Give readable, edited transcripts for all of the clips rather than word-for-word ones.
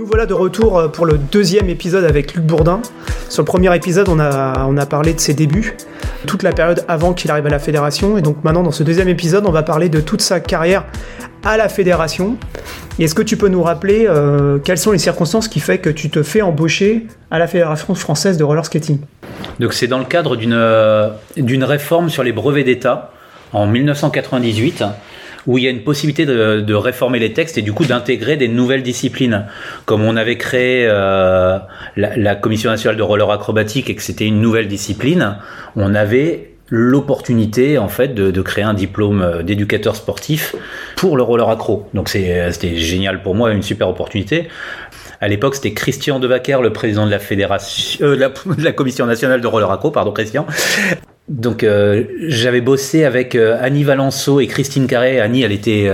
Nous voilà de retour pour le deuxième épisode avec Luc Bourdin. Sur le premier épisode, on a parlé de ses débuts, toute la période avant qu'il arrive à la fédération. Et donc maintenant, dans ce deuxième épisode, on va parler de toute sa carrière à la fédération. Et est-ce que tu peux nous rappeler quelles sont les circonstances qui font que tu te fais embaucher à la Fédération Française de Roller Skating ? Donc c'est dans le cadre d'une réforme sur les brevets d'État en 1998, où il y a une possibilité de réformer les textes et du coup d'intégrer des nouvelles disciplines. Comme on avait créé la Commission nationale de roller acrobatique et que c'était une nouvelle discipline, on avait l'opportunité en fait de créer un diplôme d'éducateur sportif pour le roller accro. Donc c'était génial pour moi, une super opportunité. À l'époque, c'était Christian Devaquer, le président de la fédération, de la Commission nationale de roller accro, pardon Christian. Donc j'avais bossé avec Annie Valenceau et Christine Carré. Annie, elle était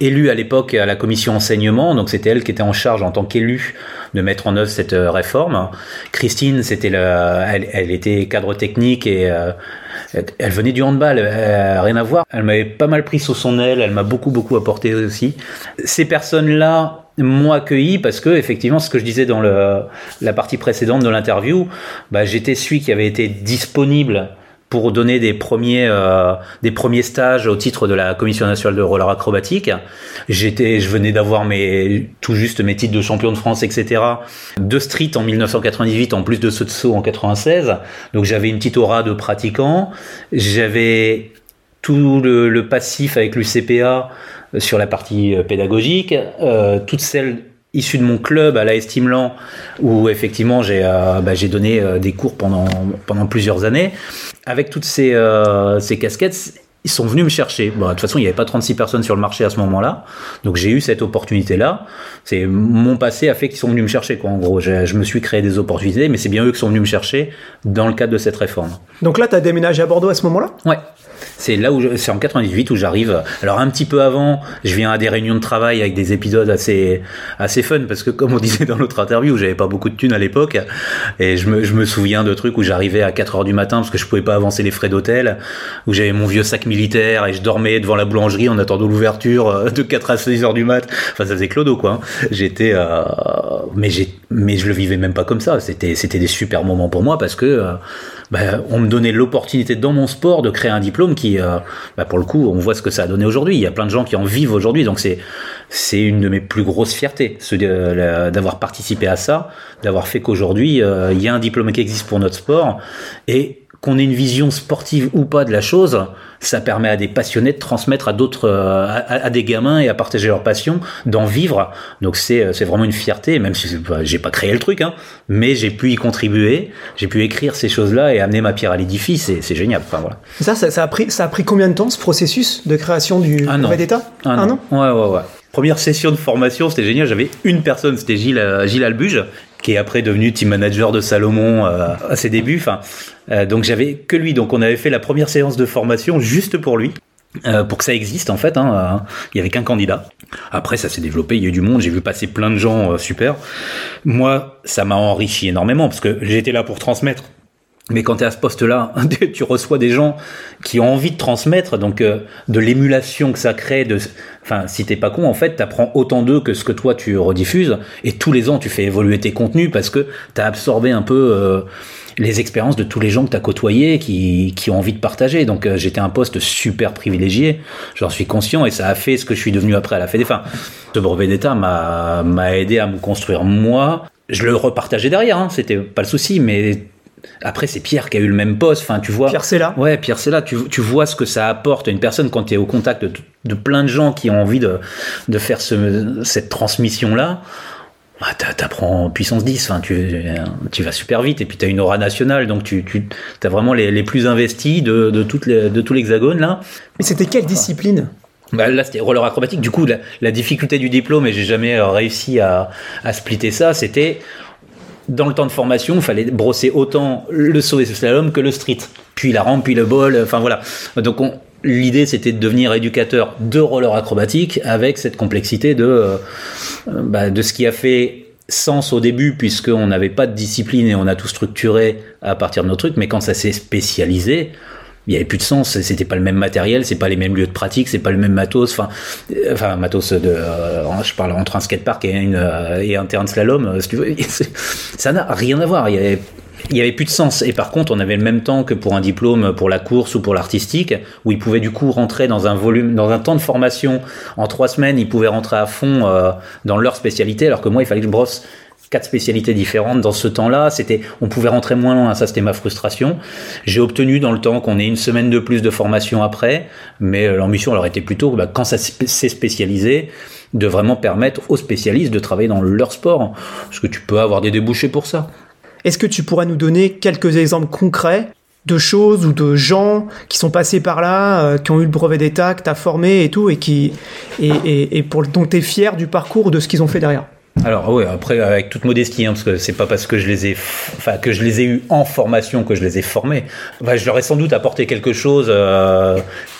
élue à l'époque à la commission enseignement, donc c'était elle qui était en charge en tant qu'élue de mettre en œuvre cette réforme. Christine, elle était cadre technique et elle venait du handball, rien à voir. Elle m'avait pas mal pris sous son aile, elle m'a beaucoup apporté aussi. Ces personnes-là m'ont accueilli parce que, effectivement, ce que je disais dans la partie précédente de l'interview, bah, j'étais celui qui avait été disponible pour donner des premiers stages au titre de la Commission nationale de roller acrobatique. Je venais d'avoir tout juste mes titres de champion de France, etc. De street en 1998, en plus de ceux de saut en 96. Donc j'avais une petite aura de pratiquant. J'avais tout le passif avec l'UCPA sur la partie pédagogique, toutes celles issues de mon club à la Estimlan, où effectivement j'ai donné des cours pendant plusieurs années. Avec toutes ces casquettes, ils sont venus me chercher. Bon, de toute façon, il n'y avait pas 36 personnes sur le marché à ce moment-là, donc j'ai eu cette opportunité-là. C'est mon passé a fait qu'ils sont venus me chercher, quoi. En gros, je me suis créé des opportunités, mais c'est bien eux qui sont venus me chercher dans le cadre de cette réforme. Donc là, tu as déménagé à Bordeaux à ce moment-là ? Ouais. C'est là où c'est en 98 où j'arrive. Alors un petit peu avant, je viens à des réunions de travail avec des épisodes assez fun parce que comme on disait dans l'autre interview, j'avais pas beaucoup de thunes à l'époque et je me souviens de trucs où j'arrivais à 4h du matin parce que je pouvais pas avancer les frais d'hôtel, où j'avais mon vieux sac militaire et je dormais devant la boulangerie en attendant l'ouverture de 4 à 6h du mat. Enfin ça faisait clodo quoi. J'étais mais je le vivais même pas comme ça, c'était des super moments pour moi parce que on me donnait l'opportunité dans mon sport de créer un diplôme qui, pour le coup, on voit ce que ça a donné aujourd'hui. Il y a plein de gens qui en vivent aujourd'hui, donc c'est une de mes plus grosses fiertés, d'avoir participé à ça, d'avoir fait qu'aujourd'hui, il y a un diplôme qui existe pour notre sport, et qu'on ait une vision sportive ou pas de la chose, ça permet à des passionnés de transmettre à d'autres, à des gamins et à partager leur passion, d'en vivre. Donc c'est vraiment une fierté, même si j'ai pas créé le truc, hein, mais j'ai pu y contribuer, j'ai pu écrire ces choses-là et amener ma pierre à l'édifice, c'est génial. Enfin, voilà. Ça a pris combien de temps ce processus de création du brevet d'État ? Un an. Ouais. Première session de formation, c'était génial, j'avais une personne, c'était Gilles Albuge, qui est après devenu team manager de Salomon à ses débuts. Donc j'avais que lui. Donc on avait fait la première séance de formation juste pour lui, pour que ça existe en fait. Il n'y avait qu'un candidat. Après ça s'est développé, il y a eu du monde, j'ai vu passer plein de gens super. Moi, ça m'a enrichi énormément parce que j'étais là pour transmettre. Mais quand tu es à ce poste-là, tu reçois des gens qui ont envie de transmettre, donc de l'émulation que ça crée. Si t'es pas con, en fait, t'apprends autant d'eux que ce que toi tu rediffuses. Et tous les ans, tu fais évoluer tes contenus parce que t'as absorbé un peu les expériences de tous les gens que t'as côtoyés, qui ont envie de partager. Donc j'étais un poste super privilégié. J'en suis conscient et ça a fait ce que je suis devenu après à la Fédé. Ce brevet d'État m'a aidé à me construire moi. Je le repartageais derrière, c'était pas le souci, mais après, c'est Pierre qui a eu le même poste. Tu vois, Pierre Sella. Ouais, Pierre Sella. Tu vois ce que ça apporte à une personne quand tu es au contact de plein de gens qui ont envie de faire cette transmission-là. Bah, t'apprends puissance 10. Tu vas super vite. Et puis, tu as une aura nationale. Donc, tu as vraiment les plus investis de tout l'hexagone. Là. Mais c'était quelle discipline ? Là, c'était roller acrobatique. Du coup, la difficulté du diplôme, et j'ai jamais réussi à splitter ça, c'était... Dans le temps de formation, il fallait brosser autant le saut et le slalom que le street, puis la rampe, puis le bol, Donc l'idée, c'était de devenir éducateur de roller acrobatique avec cette complexité de ce qui a fait sens au début, puisqu'on n'avait pas de discipline et on a tout structuré à partir de nos trucs, mais quand ça s'est spécialisé, il y avait plus de sens, c'était pas le même matériel, c'est pas les mêmes lieux de pratique, c'est pas le même matos, enfin matos de je parle entre un skatepark et un terrain de slalom, si tu veux, ça n'a rien à voir, il y avait plus de sens. Et par contre, on avait le même temps que pour un diplôme, pour la course ou pour l'artistique, où ils pouvaient du coup rentrer dans un volume, dans un temps de formation en 3 semaines, ils pouvaient rentrer à fond dans leur spécialité, alors que moi il fallait que je brosse 4 spécialités différentes dans ce temps-là. On pouvait rentrer moins loin, ça c'était ma frustration. J'ai obtenu dans le temps qu'on ait une semaine de plus de formation après, mais l'ambition leur était plutôt, quand ça s'est spécialisé, de vraiment permettre aux spécialistes de travailler dans leur sport, parce que tu peux avoir des débouchés pour ça. Est-ce que tu pourrais nous donner quelques exemples concrets de choses ou de gens qui sont passés par là, qui ont eu le brevet d'état, que tu as formé et tout, et dont tu es fier du parcours, de ce qu'ils ont fait derrière? Alors oui, après avec toute modestie, parce que c'est pas parce que je les ai eu en formation que je les ai formés. Je leur ai sans doute apporté quelque chose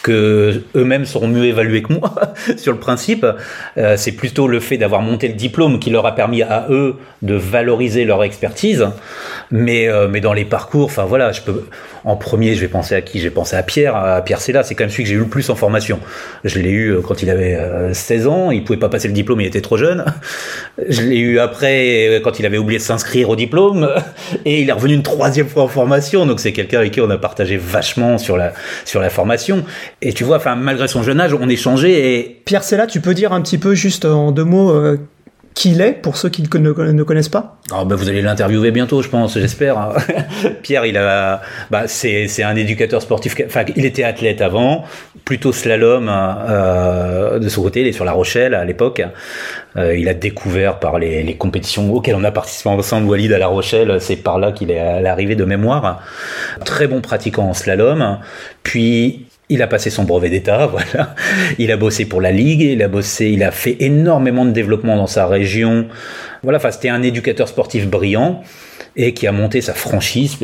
que eux-mêmes seront mieux évalués que moi sur le principe. C'est plutôt le fait d'avoir monté le diplôme qui leur a permis à eux de valoriser leur expertise. Mais dans les parcours, en premier, je vais penser à qui? J'ai pensé à Pierre Sella. C'est quand même celui que j'ai eu le plus en formation. Je l'ai eu quand il avait 16 ans. Il pouvait pas passer le diplôme, il était trop jeune. Je l'ai eu après, quand il avait oublié de s'inscrire au diplôme, et il est revenu une 3e fois en formation. Donc c'est quelqu'un avec qui on a partagé vachement sur la formation. Et tu vois, malgré son jeune âge, on échangeait. Et Pierre Sella, tu peux dire un petit peu, juste en 2 mots, qui il est, pour ceux qui ne connaissent pas? Vous allez l'interviewer bientôt, je pense, j'espère. Pierre, c'est un éducateur sportif. Il était athlète avant, plutôt slalom de son côté. Il est sur La Rochelle à l'époque. Il a découvert par les compétitions auxquelles on a participé ensemble, Walid, à La Rochelle. C'est par là qu'il est arrivé de mémoire. Très bon pratiquant en slalom. Puis, il a passé son brevet d'état, voilà. Il a bossé pour la ligue, il a fait énormément de développement dans sa région. Voilà, c'était un éducateur sportif brillant et qui a monté sa franchise.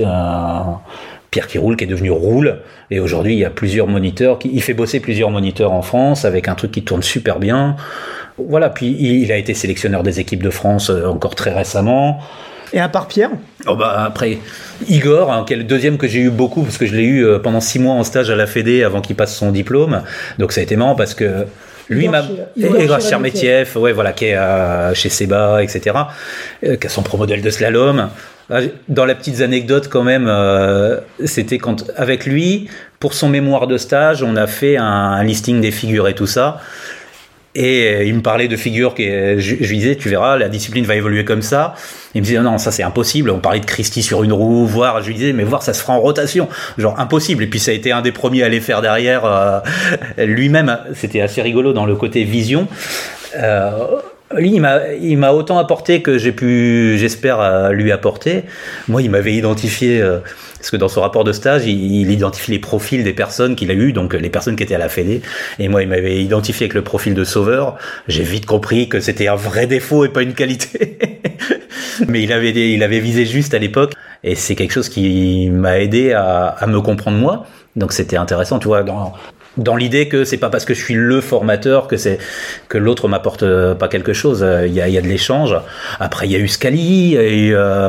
Pierre qui roule, qui est devenu Roule. Et aujourd'hui, il y a plusieurs moniteurs. Il fait bosser plusieurs moniteurs en France avec un truc qui tourne super bien. Voilà, puis il a été sélectionneur des équipes de France encore très récemment. Et à part Pierre, après Igor, qui est le 2e que j'ai eu beaucoup, parce que je l'ai eu pendant 6 mois en stage à la Fédé avant qu'il passe son diplôme. Donc ça a été marrant parce que lui, Igor Cheremetieff, qui est chez Seba, etc., qui a son pro-modèle de slalom. Dans la petite anecdote quand même, c'était quand avec lui, pour son mémoire de stage, on a fait un listing des figures et tout ça. Et il me parlait de figures que je lui disais, tu verras, la discipline va évoluer comme ça. Il me disait, non, ça c'est impossible. On parlait de Christie sur une roue, voire, je lui disais, mais voir, ça se fera en rotation. Genre, impossible. Et puis ça a été un des premiers à les faire derrière lui-même. C'était assez rigolo dans le côté vision. Lui, il m'a autant apporté que j'ai pu, j'espère, lui apporter. Moi, il m'avait identifié, parce que dans son rapport de stage, il identifie les profils des personnes qu'il a eues, donc les personnes qui étaient à la Fédé. Et moi, il m'avait identifié avec le profil de sauveur. J'ai vite compris que c'était un vrai défaut et pas une qualité. Mais il avait visé juste à l'époque. Et c'est quelque chose qui m'a aidé à me comprendre moi. Donc c'était intéressant, tu vois, dans l'idée que c'est pas parce que je suis le formateur que l'autre m'apporte pas quelque chose. Il y a de l'échange. Après, il y a eu Scali, il y a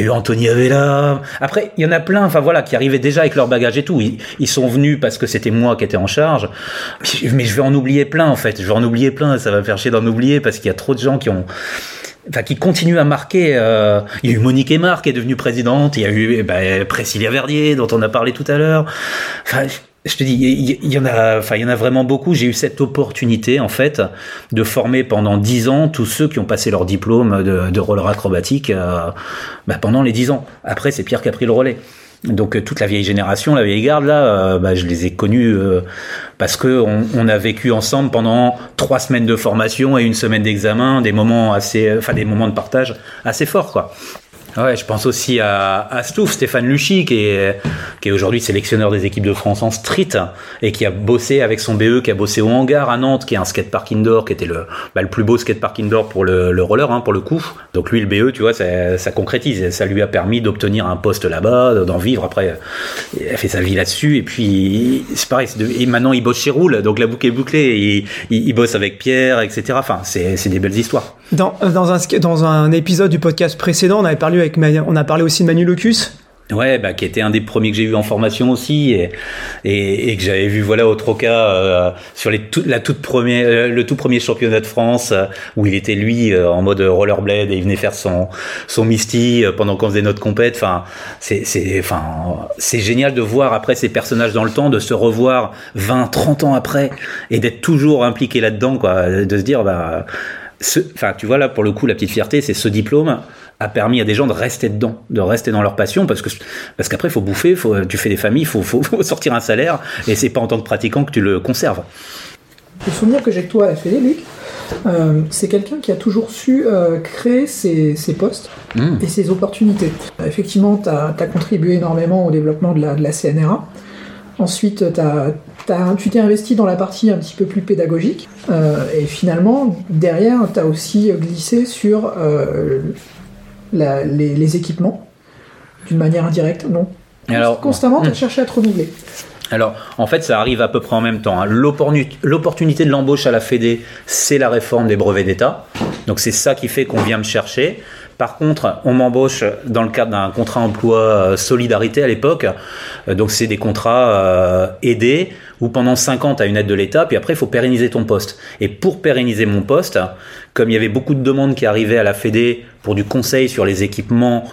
eu Anthony Avella. Après, il y en a plein, qui arrivaient déjà avec leur bagage et tout. Ils sont venus parce que c'était moi qui étais en charge. Mais je vais en oublier plein, en fait. Ça va me faire chier d'en oublier parce qu'il y a trop de gens qui continue à marquer. Il y a eu Monique Emard qui est devenue présidente, il y a eu Priscilia Verdier dont on a parlé tout à l'heure. Je te dis, il y en a vraiment beaucoup. J'ai eu cette opportunité en fait de former pendant 10 ans tous ceux qui ont passé leur diplôme de roller acrobatique pendant les 10 ans. Après, c'est Pierre qui a pris le relais. Donc toute la vieille génération, la vieille garde là, je les ai connus parce que on a vécu ensemble pendant 3 semaines de formation et 1 semaine d'examen, des moments des moments de partage assez forts quoi. Ouais, je pense aussi à Stouff, Stéphane Luchy, qui est aujourd'hui sélectionneur des équipes de France en street et qui a bossé avec son BE, qui a bossé au Hangar à Nantes, qui est un skatepark indoor, qui était le plus beau skatepark indoor pour le roller, pour le coup. Donc lui, le BE, tu vois, ça concrétise. Ça lui a permis d'obtenir un poste là-bas, d'en vivre. Après, il a fait sa vie là-dessus. Et puis, c'est pareil. Et maintenant, il bosse chez Roule. Donc la boucle est bouclée. Il bosse avec Pierre, etc. C'est des belles histoires. Dans un épisode du podcast précédent, on a parlé aussi de Manu Locus, Ouais, bah, qui était un des premiers que j'ai eu en formation aussi, et que j'avais vu, voilà, au Troca, sur le tout premier championnat de France, où il était lui en mode rollerblade, et il venait faire son Misty pendant qu'on faisait notre compète. Enfin, c'est génial de voir après ces personnages dans le temps, de se revoir 20, 30 ans après, et d'être toujours impliqué là-dedans, quoi, de se dire, bah, enfin, tu vois, là, pour le coup, la petite fierté, c'est ce diplôme a permis à des gens de rester dedans, de rester dans leur passion, parce qu'après, il faut bouffer, tu fais des familles, il faut sortir un salaire, et c'est pas en tant que pratiquant que tu le conserves. Le souvenir que j'ai de toi à la Fédé, Luc, c'est quelqu'un qui a toujours su créer ses postes et ses opportunités. Effectivement, tu as contribué énormément au développement de la CNRA. Ensuite, tu t'es investi dans la partie un petit peu plus pédagogique, et finalement, derrière, tu as aussi glissé sur... les équipements d'une manière indirecte, non. Alors, constamment, tu as cherché à te renouveler. Alors, en fait, ça arrive à peu près en même temps. Hein. L'opportunité de l'embauche à la Fédé, c'est la réforme des brevets d'État. Donc, c'est ça qui fait qu'on vient me chercher. Par contre, on m'embauche dans le cadre d'un contrat emploi solidarité à l'époque. Donc, c'est des contrats aidés où pendant 5 ans, tu as une aide de l'État. Puis après, il faut pérenniser ton poste. Et pour pérenniser mon poste, comme il y avait beaucoup de demandes qui arrivaient à la Fédé pour du conseil sur les équipements,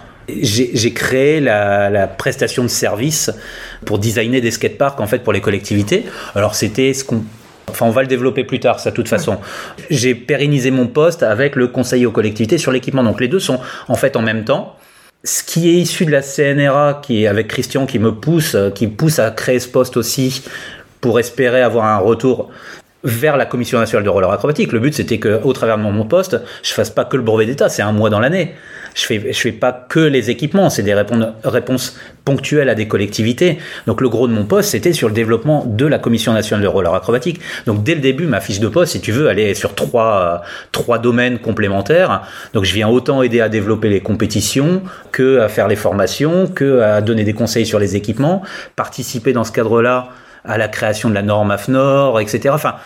j'ai créé la prestation de service pour designer des skateparks, en fait, pour les collectivités. Alors, c'était ce qu'on... Enfin, on va le développer plus tard, ça, de toute façon. J'ai pérennisé mon poste avec le conseiller aux collectivités sur l'équipement. Donc, les deux sont, en fait, en même temps. Ce qui est issu de la CNRA, qui est avec Christian, qui me pousse à créer ce poste aussi pour espérer avoir un retour vers la Commission nationale de roller acrobatique. Le but, c'était qu'au travers de mon poste, je ne fasse pas que le brevet d'État, c'est un mois dans l'année. Je fais pas que les équipements, c'est des réponses ponctuelles à des collectivités. Donc le gros de mon poste, c'était sur le développement de la Commission nationale de roller acrobatique. Donc dès le début, ma fiche de poste, si tu veux, elle est sur trois domaines complémentaires. Donc je viens autant aider à développer les compétitions, que à faire les formations, que à donner des conseils sur les équipements, participer dans ce cadre-là à la création de la norme AFNOR, etc. Enfin,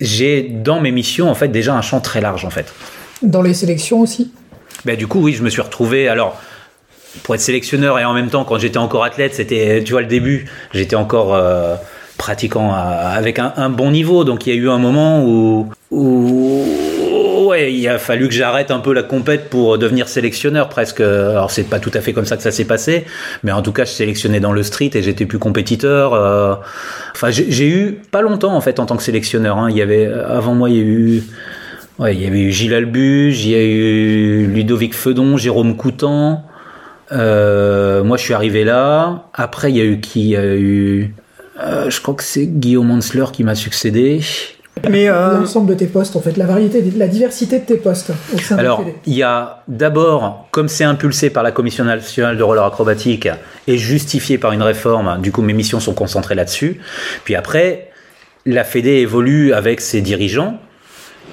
j'ai dans mes missions, en fait, déjà un champ très large, en fait. Dans les sélections aussi ? Ben, du coup, oui, je me suis retrouvé... Alors, pour être sélectionneur et en même temps, quand j'étais encore athlète, c'était, tu vois, le début. J'étais encore pratiquant avec un bon niveau. Donc, il y a eu un moment où ouais, il a fallu que j'arrête un peu la compète pour devenir sélectionneur presque. Alors, c'est pas tout à fait comme ça que ça s'est passé, mais en tout cas, je sélectionnais dans le street et j'étais plus compétiteur. Enfin, j'ai eu pas longtemps, en fait, en tant que sélectionneur. Hein. Il y avait, avant moi, il y avait eu Gilles Albuge, il y a eu Ludovic Fedon, Jérôme Coutan. Moi, je suis arrivé là. Après, il y a eu qui ? Il y a eu... je crois que c'est Guillaume Hansler qui m'a succédé. Mais l'ensemble de tes postes, en fait, la variété, la diversité de tes postes au sein de la Fédé. Alors, il y a d'abord, comme c'est impulsé par la Commission nationale de roller acrobatique et justifié par une réforme, du coup, mes missions sont concentrées là-dessus. Puis après, la Fédé évolue avec ses dirigeants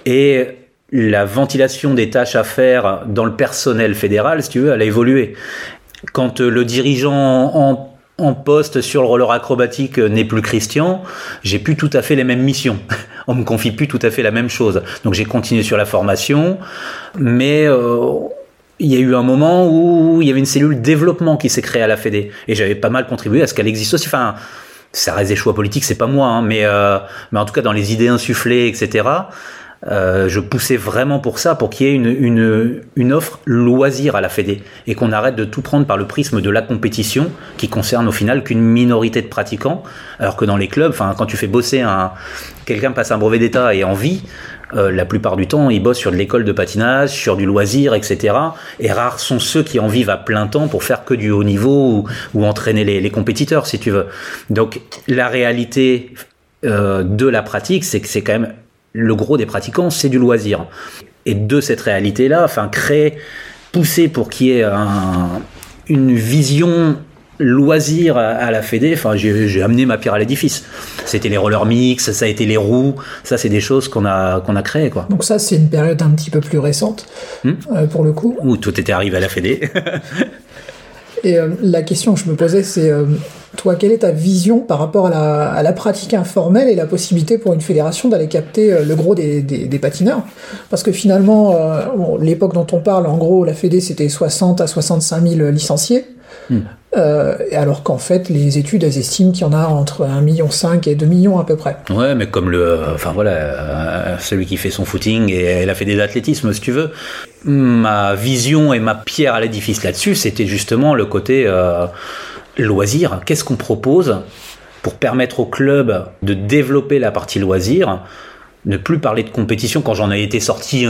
et la ventilation des tâches à faire dans le personnel fédéral, si tu veux, elle a évolué. Quand le dirigeant en poste sur le roller acrobatique n'est plus Christian, j'ai plus tout à fait les mêmes missions. On me confie plus tout à fait la même chose. Donc j'ai continué sur la formation, mais il y a eu un moment où il y avait une cellule développement qui s'est créée à la Fédé, et j'avais pas mal contribué à ce qu'elle existe aussi. Enfin, ça reste des choix politiques, c'est pas moi, hein, mais en tout cas dans les idées insufflées, etc. Je poussais vraiment pour ça, pour qu'il y ait une offre loisir à la Fédé et qu'on arrête de tout prendre par le prisme de la compétition qui concerne au final qu'une minorité de pratiquants, alors que dans les clubs, quand tu fais bosser quelqu'un passe un brevet d'État et en vit, la plupart du temps il bosse sur de l'école de patinage, sur du loisir, etc. Et rares sont ceux qui en vivent à plein temps pour faire que du haut niveau ou entraîner les compétiteurs, si tu veux. Donc la réalité de la pratique, c'est que c'est quand même le gros des pratiquants, c'est du loisir. Et de cette réalité-là, pousser pour qu'il y ait une vision loisir à la Fédé, j'ai amené ma pierre à l'édifice. C'était les roller mix, ça a été les roues, ça c'est des choses qu'on a créées, quoi. Donc ça c'est une période un petit peu plus récente, pour le coup. Où tout était arrivé à la Fédé. Et la question que je me posais, c'est... Toi, quelle est ta vision par rapport à la pratique informelle et la possibilité pour une fédération d'aller capter le gros des patineurs ? Parce que finalement, l'époque dont on parle, en gros, la Fédé, c'était 60 à 65 000 licenciés. Alors qu'en fait, les études, elles estiment qu'il y en a entre 1,5 million et 2 millions à peu près. Ouais, mais comme celui qui fait son footing et il a fait des athlétismes, si tu veux. Ma vision et ma pierre à l'édifice là-dessus, c'était justement le côté loisir. Qu'est-ce qu'on propose pour permettre au club de développer la partie loisir? Ne plus parler de compétition quand j'en ai été sorti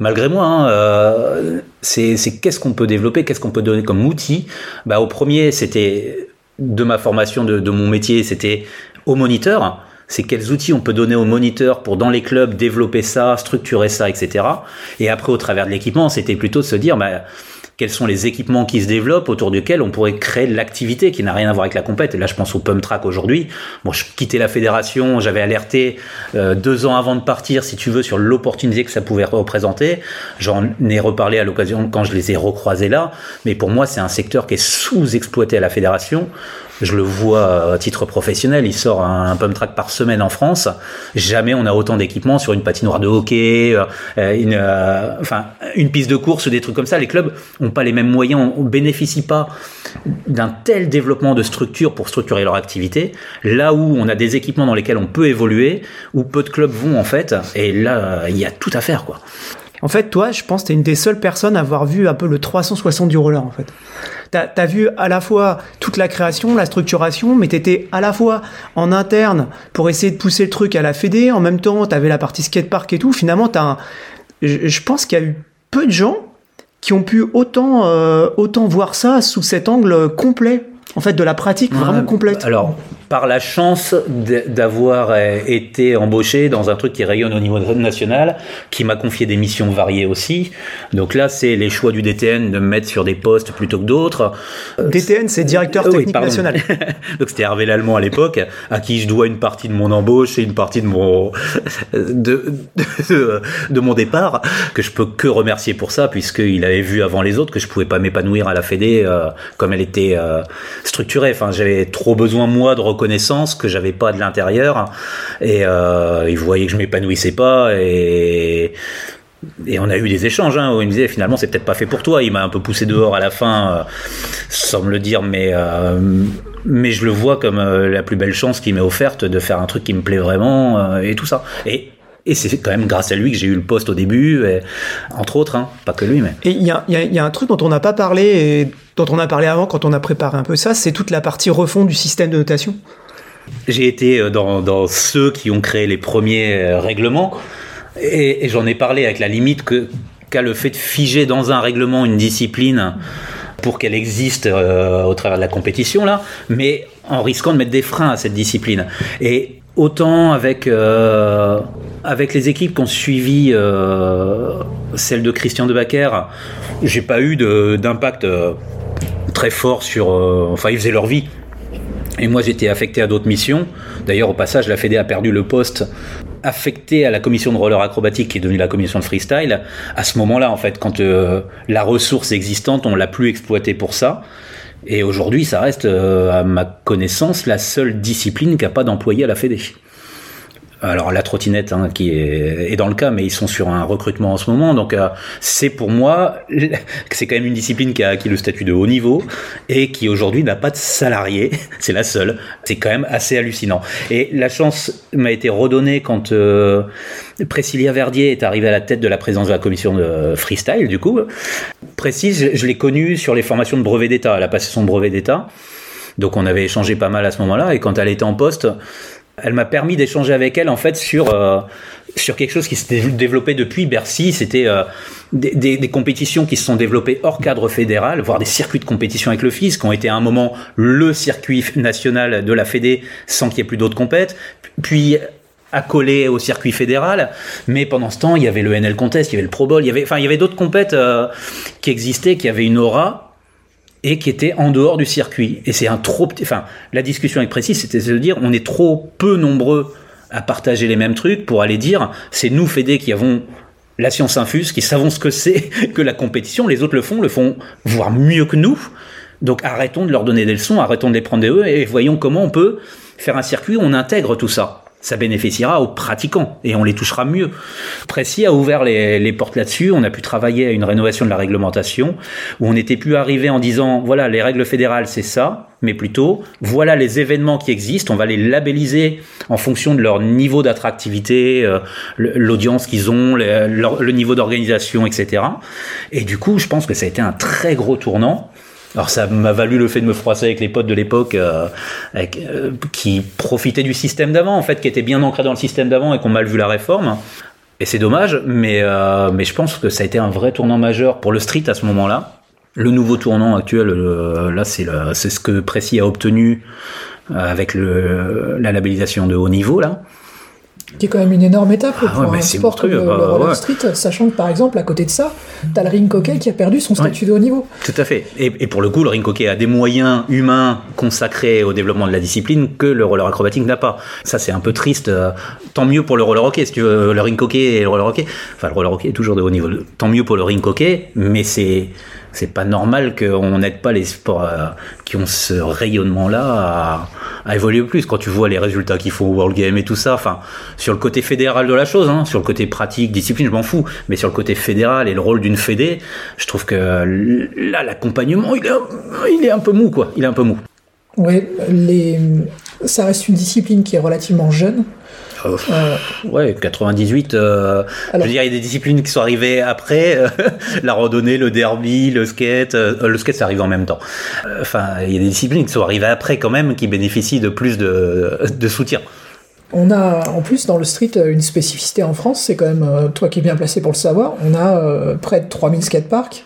malgré moi. C'est qu'est-ce qu'on peut développer, qu'est-ce qu'on peut donner comme outil. Bah, au premier, c'était de ma formation, de mon métier, c'était au moniteur. C'est quels outils on peut donner aux moniteurs pour, dans les clubs, développer ça, structurer ça, etc. Et après, au travers de l'équipement, c'était plutôt de se dire quels sont les équipements qui se développent, autour duquel on pourrait créer de l'activité qui n'a rien à voir avec la compète. Et là, je pense au pump track aujourd'hui. Bon, je quittais la fédération, j'avais alerté 2 ans avant de partir, si tu veux, sur l'opportunité que ça pouvait représenter. J'en ai reparlé à l'occasion quand je les ai recroisés là. Mais pour moi, c'est un secteur qui est sous-exploité à la fédération. Je le vois à titre professionnel, il sort un pump track par semaine en France. Jamais on a autant d'équipements sur une patinoire de hockey, une piste de course, des trucs comme ça. Les clubs n'ont pas les mêmes moyens, on ne bénéficie pas d'un tel développement de structure pour structurer leur activité. Là où on a des équipements dans lesquels on peut évoluer, où peu de clubs vont en fait, et là il y a tout à faire, quoi. En fait, toi, je pense que tu es une des seules personnes à avoir vu un peu le 360 du roller, en fait. T'as vu à la fois toute la création, la structuration, mais t'étais à la fois en interne pour essayer de pousser le truc à la fédé, en même temps, t'avais la partie skatepark et tout. Finalement, je pense qu'il y a eu peu de gens qui ont pu autant voir ça sous cet angle complet, en fait, de la pratique vraiment complète. Alors, par la chance d'avoir été embauché dans un truc qui rayonne au niveau national, qui m'a confié des missions variées aussi. Donc là, c'est les choix du DTN de me mettre sur des postes plutôt que d'autres. DTN, c'est directeur technique national. Donc c'était Hervé Lallemand à l'époque, à qui je dois une partie de mon embauche et une partie de mon de mon départ, que je peux que remercier pour ça, puisqu'il avait vu avant les autres que je pouvais pas m'épanouir à la fédé comme elle était structurée. Enfin, j'avais trop besoin moi de connaissance que j'avais pas de l'intérieur, et ils voyaient que je m'épanouissais pas, et on a eu des échanges où il me disait finalement c'est peut-être pas fait pour toi. Il m'a un peu poussé dehors à la fin sans me le dire, mais je le vois comme la plus belle chance qui m'est offerte de faire un truc qui me plaît vraiment et tout ça, et c'est quand même grâce à lui que j'ai eu le poste au début, entre autres, pas que lui. Mais il y a un truc dont on n'a pas parlé et dont on a parlé avant quand on a préparé un peu ça, c'est toute la partie refonte du système de notation. J'ai été dans ceux qui ont créé les premiers règlements, et j'en ai parlé avec la limite qu'a le fait de figer dans un règlement une discipline pour qu'elle existe au travers de la compétition, là, mais en risquant de mettre des freins à cette discipline. Et autant avec les équipes qui ont suivi celle de Christian Devaquer, j'ai pas eu d'impact très fort sur... ils faisaient leur vie. Et moi, j'étais affecté à d'autres missions. D'ailleurs, au passage, la Fédé a perdu le poste affecté à la commission de roller acrobatique, qui est devenue la commission de freestyle. À ce moment-là, en fait, quand la ressource existante, on l'a plus exploitée pour ça. Et aujourd'hui, ça reste, à ma connaissance, la seule discipline qui n'a pas d'employé à la Fédé. Alors la trottinette qui est dans le cas, mais ils sont sur un recrutement en ce moment, donc c'est pour moi, c'est quand même une discipline qui a acquis le statut de haut niveau et qui aujourd'hui n'a pas de salarié, c'est la seule, c'est quand même assez hallucinant. Et la chance m'a été redonnée quand Priscilia Verdier est arrivée à la tête de la présidence de la commission de freestyle, du coup. Précise, je l'ai connue sur les formations de brevet d'État, elle a passé son brevet d'État, donc on avait échangé pas mal à ce moment-là, et quand elle était en poste, elle m'a permis d'échanger avec elle en fait sur quelque chose qui s'était développé depuis Bercy. C'était des compétitions qui se sont développées hors cadre fédéral, voire des circuits de compétition avec le FIS, qui ont été à un moment le circuit national de la Fédé sans qu'il y ait plus d'autres compètes, puis accolé au circuit fédéral. Mais pendant ce temps, il y avait le NL Contest, il y avait le Pro Bowl, il y avait d'autres compètes qui existaient, qui avaient une aura, et qui était en dehors du circuit. Et c'est la discussion avec Précis, c'était de se dire, on est trop peu nombreux à partager les mêmes trucs pour aller dire, c'est nous, Fédé, qui avons la science infuse, qui savons ce que c'est que la compétition, les autres le font, voire mieux que nous. Donc arrêtons de leur donner des leçons, arrêtons de les prendre des et voyons comment on peut faire un circuit où on intègre tout ça. ça bénéficiera aux pratiquants et on les touchera mieux. Précis a ouvert les portes là-dessus. On a pu travailler à une rénovation de la réglementation où on n'était plus arrivé en disant voilà, les règles fédérales, c'est ça, mais plutôt voilà les événements qui existent, on va les labelliser en fonction de leur niveau d'attractivité, l'audience qu'ils ont, le niveau d'organisation, etc. Et du coup, je pense que ça a été un très gros tournant. Alors ça m'a valu le fait de me froisser avec les potes de l'époque qui profitaient du système d'avant, en fait, qui étaient bien ancrés dans le système d'avant et qui ont mal vu la réforme. Et c'est dommage, mais je pense que ça a été un vrai tournant majeur pour le street à ce moment-là. Le nouveau tournant actuel, là, c'est ce que Précy a obtenu avec la labellisation de haut niveau, là. Qui est quand même une énorme étape pour un sport comme le roller street, sachant que par exemple à côté de ça, t'as le rink hockey qui a perdu son statut de haut niveau. Tout à fait. Et pour le coup, le rink hockey a des moyens humains consacrés au développement de la discipline que le roller acrobatique n'a pas. Ça c'est un peu triste. Tant mieux pour le roller hockey, si tu veux, le rink hockey et le roller hockey. Enfin, le roller hockey est toujours de haut niveau. Tant mieux pour le rink hockey, mais c'est pas normal qu'on n'aide pas les sports qui ont ce rayonnement-là à évoluer plus. Quand tu vois les résultats qu'ils font au World Game et tout ça, enfin, sur le côté fédéral de la chose, hein, sur le côté pratique, discipline, je m'en fous, mais sur le côté fédéral et le rôle d'une fédé, je trouve que là, l'accompagnement, il est un peu mou, quoi. Il est un peu mou. Oui, ça reste une discipline qui est relativement jeune. Ouais, 98. Alors, je veux dire, il y a des disciplines qui sont arrivées après. La randonnée, le derby, le skate. Le skate, c'est arrivé en même temps. Enfin, il y a des disciplines qui sont arrivées après quand même, qui bénéficient de plus de soutien. On a en plus dans le street une spécificité en France, c'est quand même, toi qui es bien placé pour le savoir, on a près de 3000 skateparks.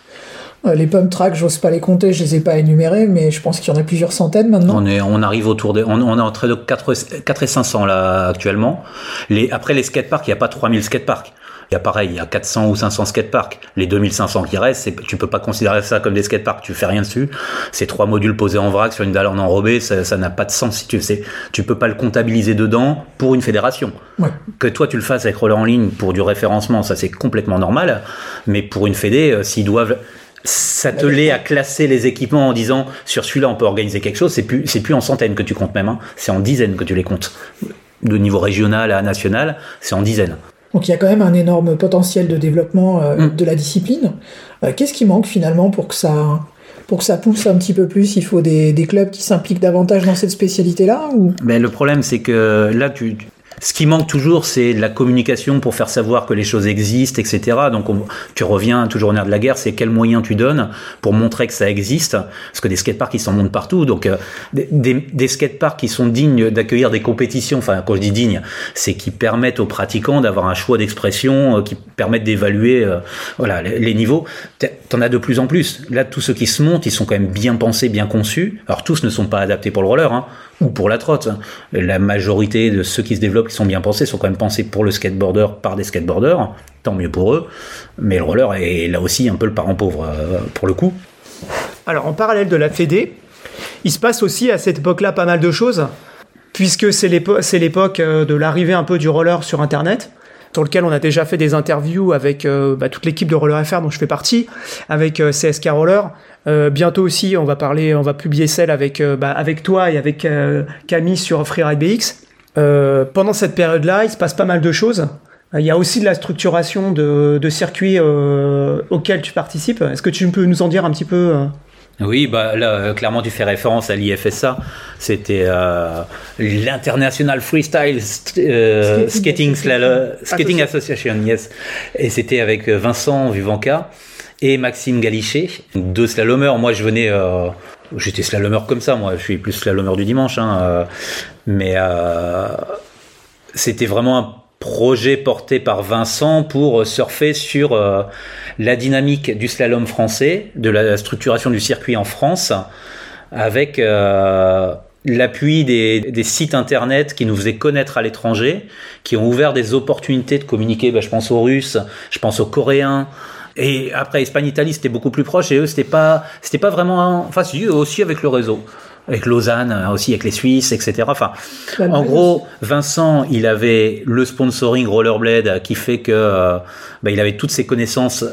Les pump tracks, j'ose pas les compter, je les ai pas énumérés, mais je pense qu'il y en a plusieurs centaines maintenant. On arrive autour de, on est entre 4 et 500 là, actuellement. Après les skateparks, il n'y a pas 3000 skateparks. Il y a pareil, il y a 400 ou 500 skateparks. Les 2500 qui restent, tu peux pas considérer ça comme des skateparks, tu fais rien dessus. C'est 3 modules posés en vrac sur une dalle en enrobée, ça n'a pas de sens si tu peux pas le comptabiliser dedans pour une fédération. Ouais. Que toi tu le fasses avec Roller en ligne pour du référencement, ça c'est complètement normal, mais pour une fédé, s'ils doivent s'atteler à classer les équipements en disant sur celui-là on peut organiser quelque chose, c'est plus en centaines que tu comptes même, hein. C'est en dizaines que tu les comptes. De niveau régional à national, c'est en dizaines. Donc il y a quand même un énorme potentiel de développement de la discipline. Qu'est-ce qui manque finalement pour que ça pousse un petit peu plus? Il faut des clubs qui s'impliquent davantage dans cette spécialité-là ou... Ben, le problème c'est que là ce qui manque toujours, c'est de la communication pour faire savoir que les choses existent, etc. Donc, tu reviens toujours au nerf de la guerre, c'est quels moyens tu donnes pour montrer que ça existe. Parce que des skateparks, ils s'en montent partout. Donc, des skateparks qui sont dignes d'accueillir des compétitions. Enfin, quand je dis dignes, c'est qui permettent aux pratiquants d'avoir un choix d'expression, qui permettent d'évaluer, les niveaux. T'en as de plus en plus. Là, tous ceux qui se montent, ils sont quand même bien pensés, bien conçus. Alors, tous ne sont pas adaptés pour le roller, hein, ou pour la trotte. La majorité de ceux qui se développent, qui sont bien pensés, sont quand même pensés pour le skateboarder par des skateboarders, tant mieux pour eux, mais le roller est là aussi un peu le parent pauvre pour le coup. Alors en parallèle de la Fédé, il se passe aussi à cette époque-là pas mal de choses, puisque c'est l'époque de l'arrivée un peu du roller sur internet, sur lequel on a déjà fait des interviews avec toute l'équipe de Roller FR dont je fais partie, avec CSK Roller. Bientôt aussi on va publier celle avec toi et avec Camille sur Freeride BX. Pendant cette période-là, il se passe pas mal de choses. Il y a aussi de la structuration de circuits auxquels tu participes. Est-ce que tu peux nous en dire un petit peu ? Oui, là, clairement, tu fais référence à l'IFSA. C'était l'International Freestyle Skating Association, yes. Et c'était avec Vincent Vivanca et Maxime Galichet, deux slalomeurs. Moi, j'étais slalomeur comme ça, moi. Je suis plus slalomeur du dimanche, hein. Mais c'était vraiment un projet porté par Vincent pour surfer sur la dynamique du slalom français, de la structuration du circuit en France, avec l'appui des sites internet qui nous faisaient connaître à l'étranger, qui ont ouvert des opportunités de communiquer. Je pense aux Russes, je pense aux Coréens. Et après, Espagne-Italie, c'était beaucoup plus proche. Et eux, c'était pas vraiment... Enfin, si, eux aussi avec le réseau. Avec Lausanne, aussi avec les Suisses, etc. Enfin, en gros, Vincent, il avait le sponsoring Rollerblade qui fait que il avait toutes ses connaissances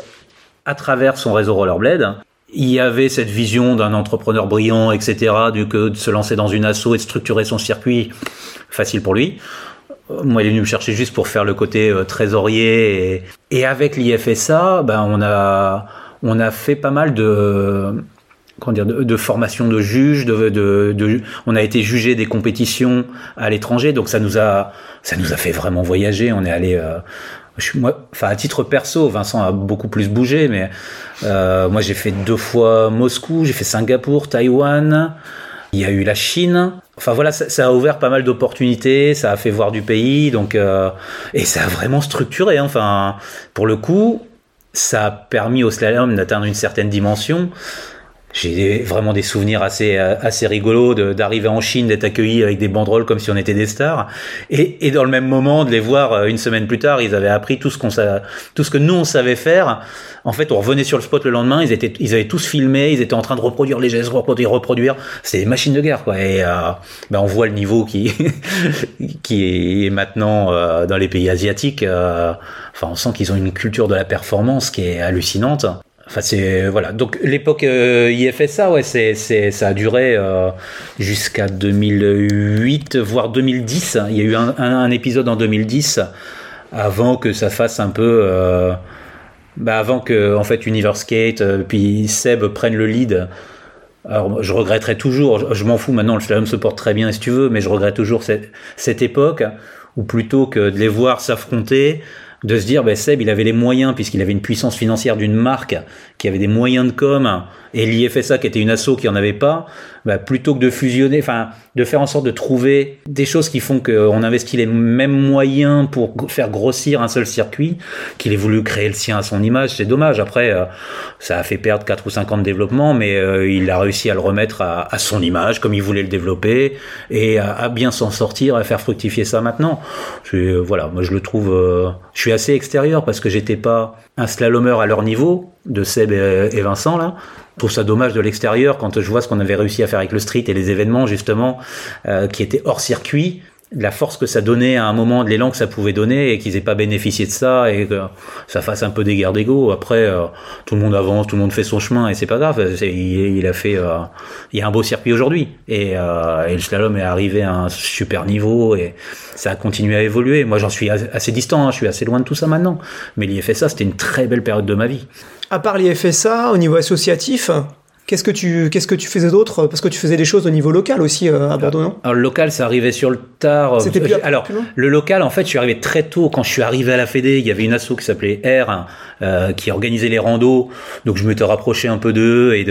à travers son réseau Rollerblade. Il y avait cette vision d'un entrepreneur brillant, etc., de se lancer dans une asso et de structurer son circuit, facile pour lui. Moi, il est venu me chercher juste pour faire le côté trésorier. Et avec l'IFSA, ben, on a fait pas mal de formation de juges, on a été jugé des compétitions à l'étranger, donc ça nous a fait vraiment voyager. On est allé, à titre perso, Vincent a beaucoup plus bougé, mais moi j'ai fait 2 fois Moscou, j'ai fait Singapour, Taïwan, il y a eu la Chine. Enfin voilà, ça a ouvert pas mal d'opportunités, ça a fait voir du pays, donc et ça a vraiment structuré. Hein. Enfin, pour le coup, ça a permis au slalom d'atteindre une certaine dimension. J'ai vraiment des souvenirs assez rigolos d'arriver en Chine, d'être accueilli avec des banderoles comme si on était des stars, et dans le même moment de les voir une semaine plus tard, ils avaient appris tout ce que nous on savait faire. En fait, on revenait sur le spot le lendemain, ils avaient tous filmé, ils étaient en train de reproduire les gestes, reproduire. C'est des machines de guerre, quoi. Et on voit le niveau qui est maintenant dans les pays asiatiques. On sent qu'ils ont une culture de la performance qui est hallucinante. Enfin, c'est voilà. Donc l'époque IFSA, ouais, ça a duré jusqu'à 2008, voire 2010. Il y a eu un épisode en 2010 avant que ça fasse un peu, avant que en fait Universe Skate puis Seb prennent le lead. Alors, je regretterai toujours. Je m'en fous maintenant. Le slalom se porte très bien si tu veux, mais je regrette toujours cette époque où plutôt que de les voir s'affronter, de se dire, ben Seb, il avait les moyens, puisqu'il avait une puissance financière d'une marque qui avait des moyens de com, et l'IFSA qui était une asso qui en avait pas, ben plutôt que de fusionner, de faire en sorte de trouver des choses qui font qu'on investit les mêmes moyens pour faire grossir un seul circuit, qu'il ait voulu créer le sien à son image, c'est dommage. Après, ça a fait perdre 4 ou 5 ans de développement, mais il a réussi à le remettre à son image, comme il voulait le développer, et à bien s'en sortir, à faire fructifier ça maintenant. Moi je le trouve... je suis assez extérieur parce que j'étais pas un slalomeur à leur niveau de Seb et Vincent là. Je trouve ça dommage de l'extérieur quand je vois ce qu'on avait réussi à faire avec le street et les événements justement qui étaient hors circuit, la force que ça donnait à un moment, de l'élan que ça pouvait donner et qu'ils aient pas bénéficié de ça et que ça fasse un peu des guerres d'ego. Après tout le monde avance, tout le monde fait son chemin et c'est pas grave. Il y a un beau circuit aujourd'hui et le slalom est arrivé à un super niveau et ça a continué à évoluer. Moi, j'en suis assez distant, hein, je suis assez loin de tout ça maintenant. Mais l'IFSA, c'était une très belle période de ma vie. À part l'IFSA, au niveau associatif, qu'est-ce que tu faisais d'autre? Parce que tu faisais des choses au niveau local aussi, à Bordeaux, non? Alors, le local, ça arrivait sur le tard. C'était plus le local, en fait, je suis arrivé très tôt. Quand je suis arrivé à la Fédé, il y avait une asso qui s'appelait R, qui organisait les randos. Donc, je m'étais rapproché un peu d'eux et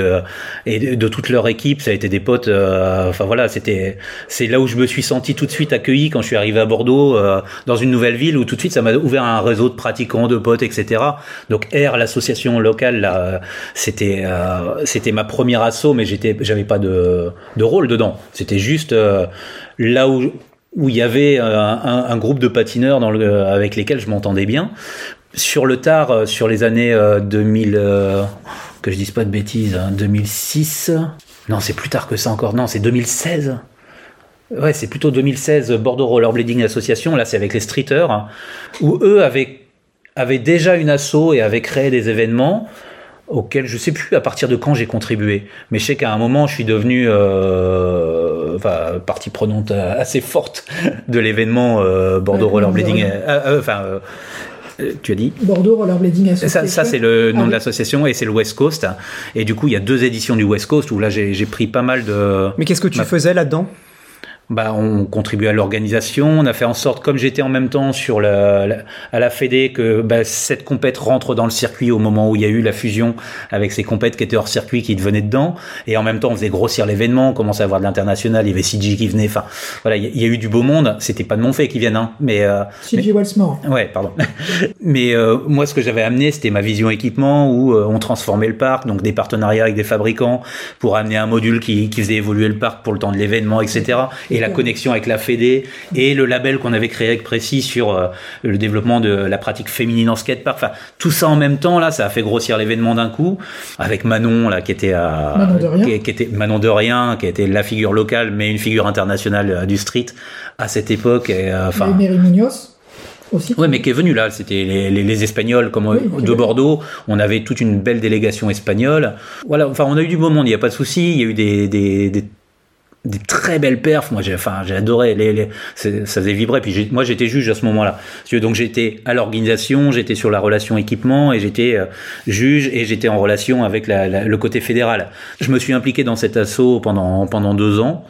de toute leur équipe. Ça a été des potes. C'est là où je me suis senti tout de suite accueilli quand je suis arrivé à Bordeaux, dans une nouvelle ville où tout de suite, ça m'a ouvert un réseau de pratiquants, de potes, etc. Donc, R, l'association locale, là, c'était ma première asso, mais j'avais pas de rôle dedans. C'était juste là où il y avait un groupe de patineurs avec lesquels je m'entendais bien. Sur le tard, sur les années 2000, que je dise pas de bêtises, hein, 2006. Non, c'est plus tard que ça encore. Non, c'est 2016. Ouais, c'est plutôt 2016, Bordeaux Rollerblading Association. Là, c'est avec les streeters, hein, où eux avaient déjà une asso et avaient créé des événements auquel je sais plus à partir de quand j'ai contribué, mais je sais qu'à un moment je suis devenu partie prenante assez forte de l'événement Bordeaux Rollerblading. Tu as dit Bordeaux Rollerblading Association. Ça c'est le nom de l'association et c'est le West Coast. Et du coup il y a 2 éditions du West Coast où là j'ai pris pas mal de. Mais qu'est-ce que tu faisais là-dedans? On contribue à l'organisation, on a fait en sorte, comme j'étais en même temps sur à la Fédé, que cette compète rentre dans le circuit au moment où il y a eu la fusion avec ces compètes qui étaient hors circuit, qui devenaient dedans, et en même temps on faisait grossir l'événement, on commençait à avoir de l'international, il y avait CG qui venait, il y a eu du beau monde, c'était pas de mon fait qu'ils viennent, hein, mais... CG Wellsmore. Ouais, pardon. Mais moi ce que j'avais amené, c'était ma vision équipement, où on transformait le parc, donc des partenariats avec des fabricants, pour amener un module qui faisait évoluer le parc pour le temps de l'événement, etc., et la connexion avec la Fédé et le label qu'on avait créé avec Précis sur le développement de la pratique féminine en skatepark. Enfin, tout ça en même temps, là, ça a fait grossir l'événement d'un coup. Avec Manon, là, qui était la figure locale, mais une figure internationale du street à cette époque. Mary Munoz aussi. Oui, mais qui est venue là. C'était les Espagnols de Bordeaux. On avait toute une belle délégation espagnole. Voilà, on a eu du beau monde, il n'y a pas de souci. Il y a eu des des très belles perfs. Moi, j'ai adoré. Ça faisait vibrer. Puis moi, j'étais juge à ce moment-là. Donc, j'étais à l'organisation, j'étais sur la relation équipement et j'étais juge et j'étais en relation avec le côté fédéral. Je me suis impliqué dans cet assaut pendant 2 ans.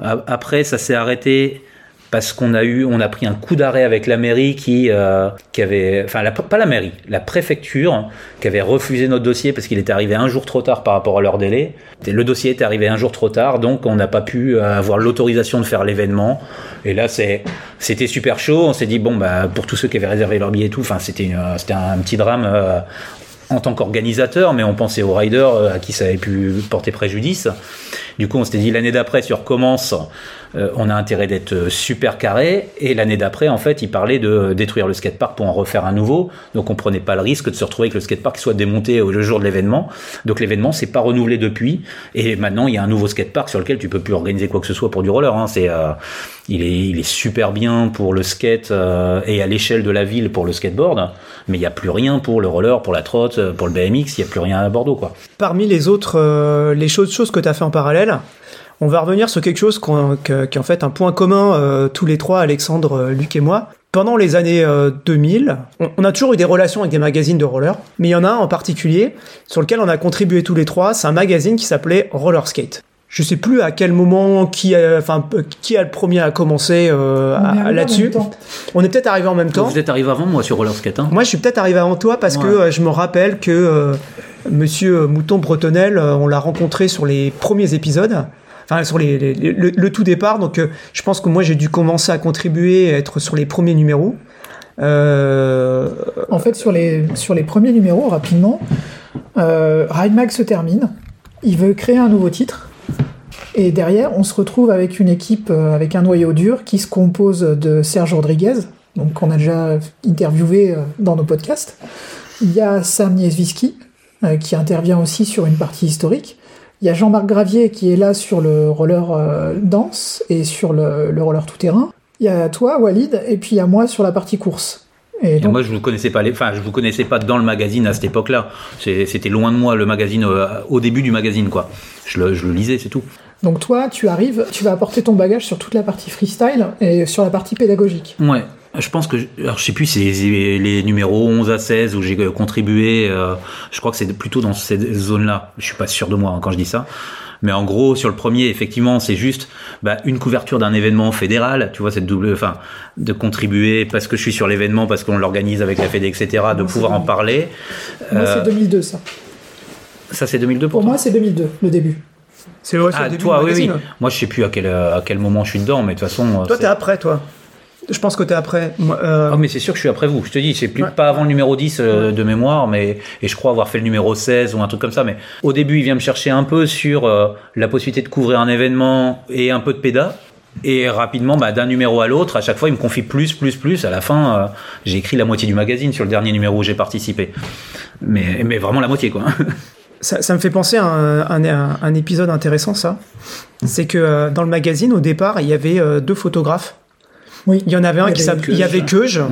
Après, ça s'est arrêté parce qu'on a pris un coup d'arrêt avec la mairie qui avait, enfin pas la mairie, la préfecture hein, qui avait refusé notre dossier parce qu'il était arrivé un jour trop tard par rapport à leur délai. Le dossier était arrivé un jour trop tard, donc on n'a pas pu avoir l'autorisation de faire l'événement. Et là, c'était super chaud. On s'est dit bon bah pour tous ceux qui avaient réservé leur billet et tout, enfin c'était un petit drame. En tant qu'organisateur, mais on pensait aux riders à qui ça avait pu porter préjudice. Du coup, on s'était dit l'année d'après, si on recommence, on a intérêt d'être super carré. Et l'année d'après, en fait, ils parlaient de détruire le skatepark pour en refaire un nouveau. Donc, on prenait pas le risque de se retrouver avec le skatepark qui soit démonté le jour de l'événement. Donc, l'événement s'est pas renouvelé depuis. Et maintenant, il y a un nouveau skatepark sur lequel tu peux plus organiser quoi que ce soit pour du roller. Hein. Il est super bien pour le skate et à l'échelle de la ville pour le skateboard, mais il n'y a plus rien pour le roller, pour la trotte, pour le BMX, il n'y a plus rien à Bordeaux. Quoi. Parmi les autres les choses que tu as fait en parallèle, on va revenir sur quelque chose qui est en fait un point commun tous les trois, Alexandre, Luc et moi. Pendant les années 2000, on a toujours eu des relations avec des magazines de roller, mais il y en a un en particulier sur lequel on a contribué tous les trois, c'est un magazine qui s'appelait Roller Skate. Je sais plus à quel moment qui a le premier à commencer là-dessus. On est peut-être arrivé en même temps. Vous êtes arrivé avant moi sur Roller Skate. Hein. Moi, je suis peut-être arrivé avant toi parce que je me rappelle que Monsieur Mouton Bretonnel, on l'a rencontré sur les premiers épisodes, enfin sur le tout départ. Donc, je pense que moi, j'ai dû commencer à contribuer, à être sur les premiers numéros. En fait, sur les premiers numéros, rapidement, Ride Mag se termine. Il veut créer un nouveau titre. Et derrière, on se retrouve avec une équipe, avec un noyau dur qui se compose de Serge Rodriguez, donc qu'on a déjà interviewé dans nos podcasts. Il y a Sam Nieswiski, qui intervient aussi sur une partie historique. Il y a Jean-Marc Gravier qui est là sur le roller danse et sur le roller tout-terrain. Il y a toi, Walid, et puis il y a moi sur la partie course. Et donc, moi, je vous connaissais pas dans le magazine à cette époque-là. C'était loin de moi le magazine au début du magazine, quoi. Je le lisais, c'est tout. Donc toi, tu arrives, tu vas apporter ton bagage sur toute la partie freestyle et sur la partie pédagogique. Ouais. Je pense que, alors je sais plus, c'est les numéros 11 à 16 où j'ai contribué. Je crois que c'est plutôt dans cette zone-là. Je suis pas sûr de moi hein, quand je dis ça. Mais en gros, sur le premier, effectivement, c'est juste une couverture d'un événement fédéral. Tu vois, cette double, enfin, de contribuer parce que je suis sur l'événement, parce qu'on l'organise avec la Fédé, etc., de pouvoir en parler. Moi, c'est 2002, ça. Ça, c'est 2002 pour moi, c'est 2002, le début. C'est vrai, c'est le début. Toi, oui. Moi, je sais plus à quel moment je suis dedans, mais de toute façon. Toi, t'es après, toi. Je pense que t'es après. Oh, mais c'est sûr que je suis après vous. Je te dis, c'est plus pas avant le numéro 10 de mémoire, et je crois avoir fait le numéro 16 ou un truc comme ça. Mais au début, il vient me chercher un peu sur la possibilité de couvrir un événement et un peu de péda. Et rapidement, d'un numéro à l'autre, à chaque fois, il me confie plus. À la fin, j'ai écrit la moitié du magazine sur le dernier numéro où j'ai participé. Mais vraiment la moitié, quoi. Ça me fait penser à un épisode intéressant, ça. C'est que dans le magazine, au départ, il y avait 2 photographes. Oui. Il y en avait un qui s'appelait, il y avait Keuge,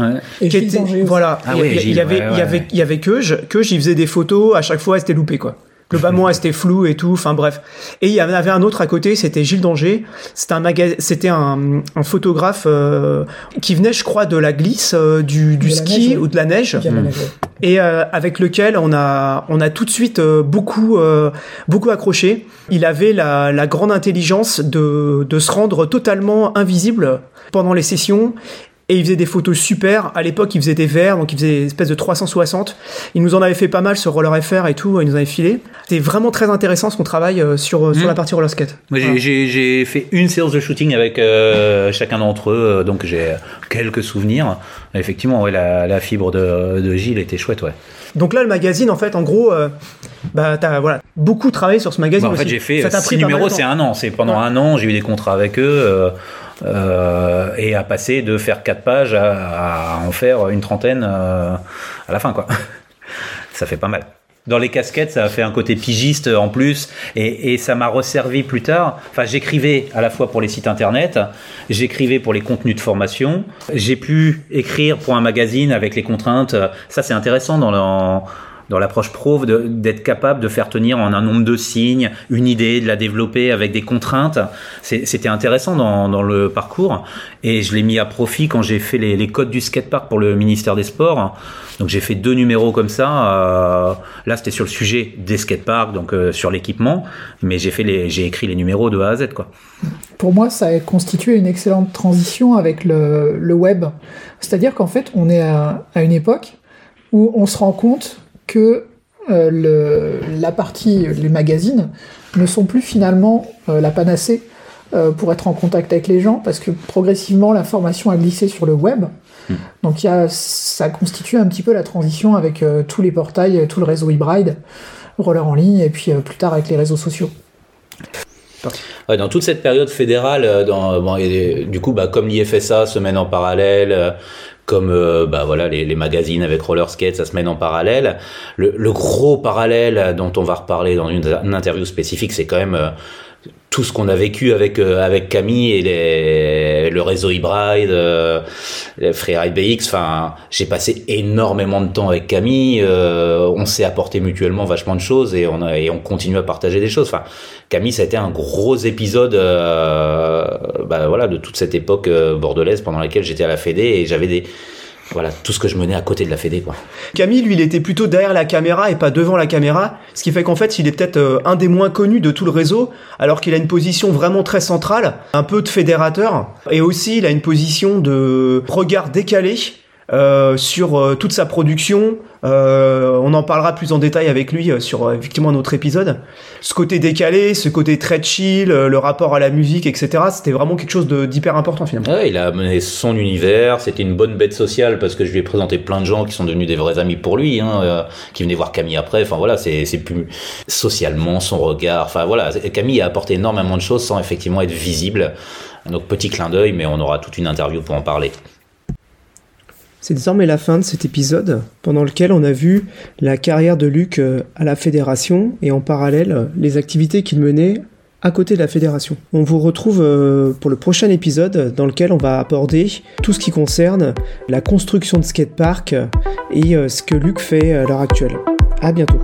qui était, voilà, il y avait Keuge, il faisait des photos, à chaque fois elles étaient loupées, quoi. Globalement, elles étaient floues et tout, enfin bref. Et il y en avait un autre à côté, c'était Gilles Danger, c'était un photographe qui venait, je crois, de la glisse, du ski ou de la neige. Et avec lequel on a tout de suite beaucoup accroché. Il avait la grande intelligence de se rendre totalement invisible pendant les sessions. Et il faisait des photos super. À l'époque, il faisait des verres, donc il faisait une espèce de 360. Il nous en avait fait pas mal sur Roller FR et tout. Il nous en avait filé. C'était vraiment très intéressant son travail sur la partie roller skate. Moi, voilà. J'ai fait une séance de shooting avec chacun d'entre eux, donc j'ai quelques souvenirs. Et effectivement, ouais, la fibre de Gilles était chouette, ouais. Donc là, le magazine, en fait, en gros, t'as beaucoup travaillé sur ce magazine. En fait, j'ai fait 6 numéros, c'est 1 an. C'est pendant 1 an, j'ai eu des contrats avec eux. Et à passer de faire 4 pages à en faire une 30aine à la fin, quoi. Ça fait pas mal. Dans les casquettes, ça a fait un côté pigiste en plus, et ça m'a resservi plus tard. Enfin, j'écrivais à la fois pour les sites internet, j'écrivais pour les contenus de formation, j'ai pu écrire pour un magazine avec les contraintes. Ça, c'est intéressant dans l'approche pro, d'être capable de faire tenir en un nombre de signes une idée, de la développer avec des contraintes. C'était intéressant dans le parcours, et je l'ai mis à profit quand j'ai fait les codes du skatepark pour le ministère des Sports. Donc j'ai fait 2 numéros comme ça. Là c'était sur le sujet des skateparks, donc sur l'équipement, mais j'ai écrit les numéros de A à Z, quoi. Pour moi, ça a constitué une excellente transition avec le web. C'est-à-dire qu'en fait, on est à une époque où on se rend compte que les magazines ne sont plus finalement la panacée pour être en contact avec les gens, parce que progressivement, l'information a glissé sur le web. Donc ça constitue un petit peu la transition avec tous les portails, tout le réseau e-bride, Roller en ligne, et puis plus tard avec les réseaux sociaux. Ouais, dans toute cette période fédérale, comme l'IFSA se mène en parallèle, comme les magazines avec Roller Skate, ça se mène en parallèle. Le gros parallèle dont on va reparler dans une interview spécifique, c'est quand même tout ce qu'on a vécu avec Camille et le réseau e-bride, le Freeride BX. Enfin, j'ai passé énormément de temps avec Camille. On s'est apporté mutuellement vachement de choses, et on continue à partager des choses. Enfin, Camille, ça a été un gros épisode de toute cette époque bordelaise pendant laquelle j'étais à la Fédé, et j'avais tout ce que je menais à côté de la Fédé, quoi. Camille, lui, il était plutôt derrière la caméra et pas devant la caméra, ce qui fait qu'en fait, il est peut-être un des moins connus de tout le réseau, alors qu'il a une position vraiment très centrale, un peu de fédérateur, et aussi il a une position de regard décalé sur toute sa production. On en parlera plus en détail avec lui sur effectivement un autre épisode. Ce côté décalé, ce côté très chill, le rapport à la musique, etc. C'était vraiment quelque chose d'hyper important finalement. Ouais, il a amené son univers. C'était une bonne bête sociale, parce que je lui ai présenté plein de gens qui sont devenus des vrais amis pour lui, qui venaient voir Camille après. Enfin voilà, c'est plus socialement son regard. Enfin voilà, Camille a apporté énormément de choses sans effectivement être visible. Donc petit clin d'œil, mais on aura toute une interview pour en parler. C'est désormais la fin de cet épisode, pendant lequel on a vu la carrière de Luc à la Fédération et en parallèle les activités qu'il menait à côté de la Fédération. On vous retrouve pour le prochain épisode dans lequel on va aborder tout ce qui concerne la construction de skatepark et ce que Luc fait à l'heure actuelle. À bientôt.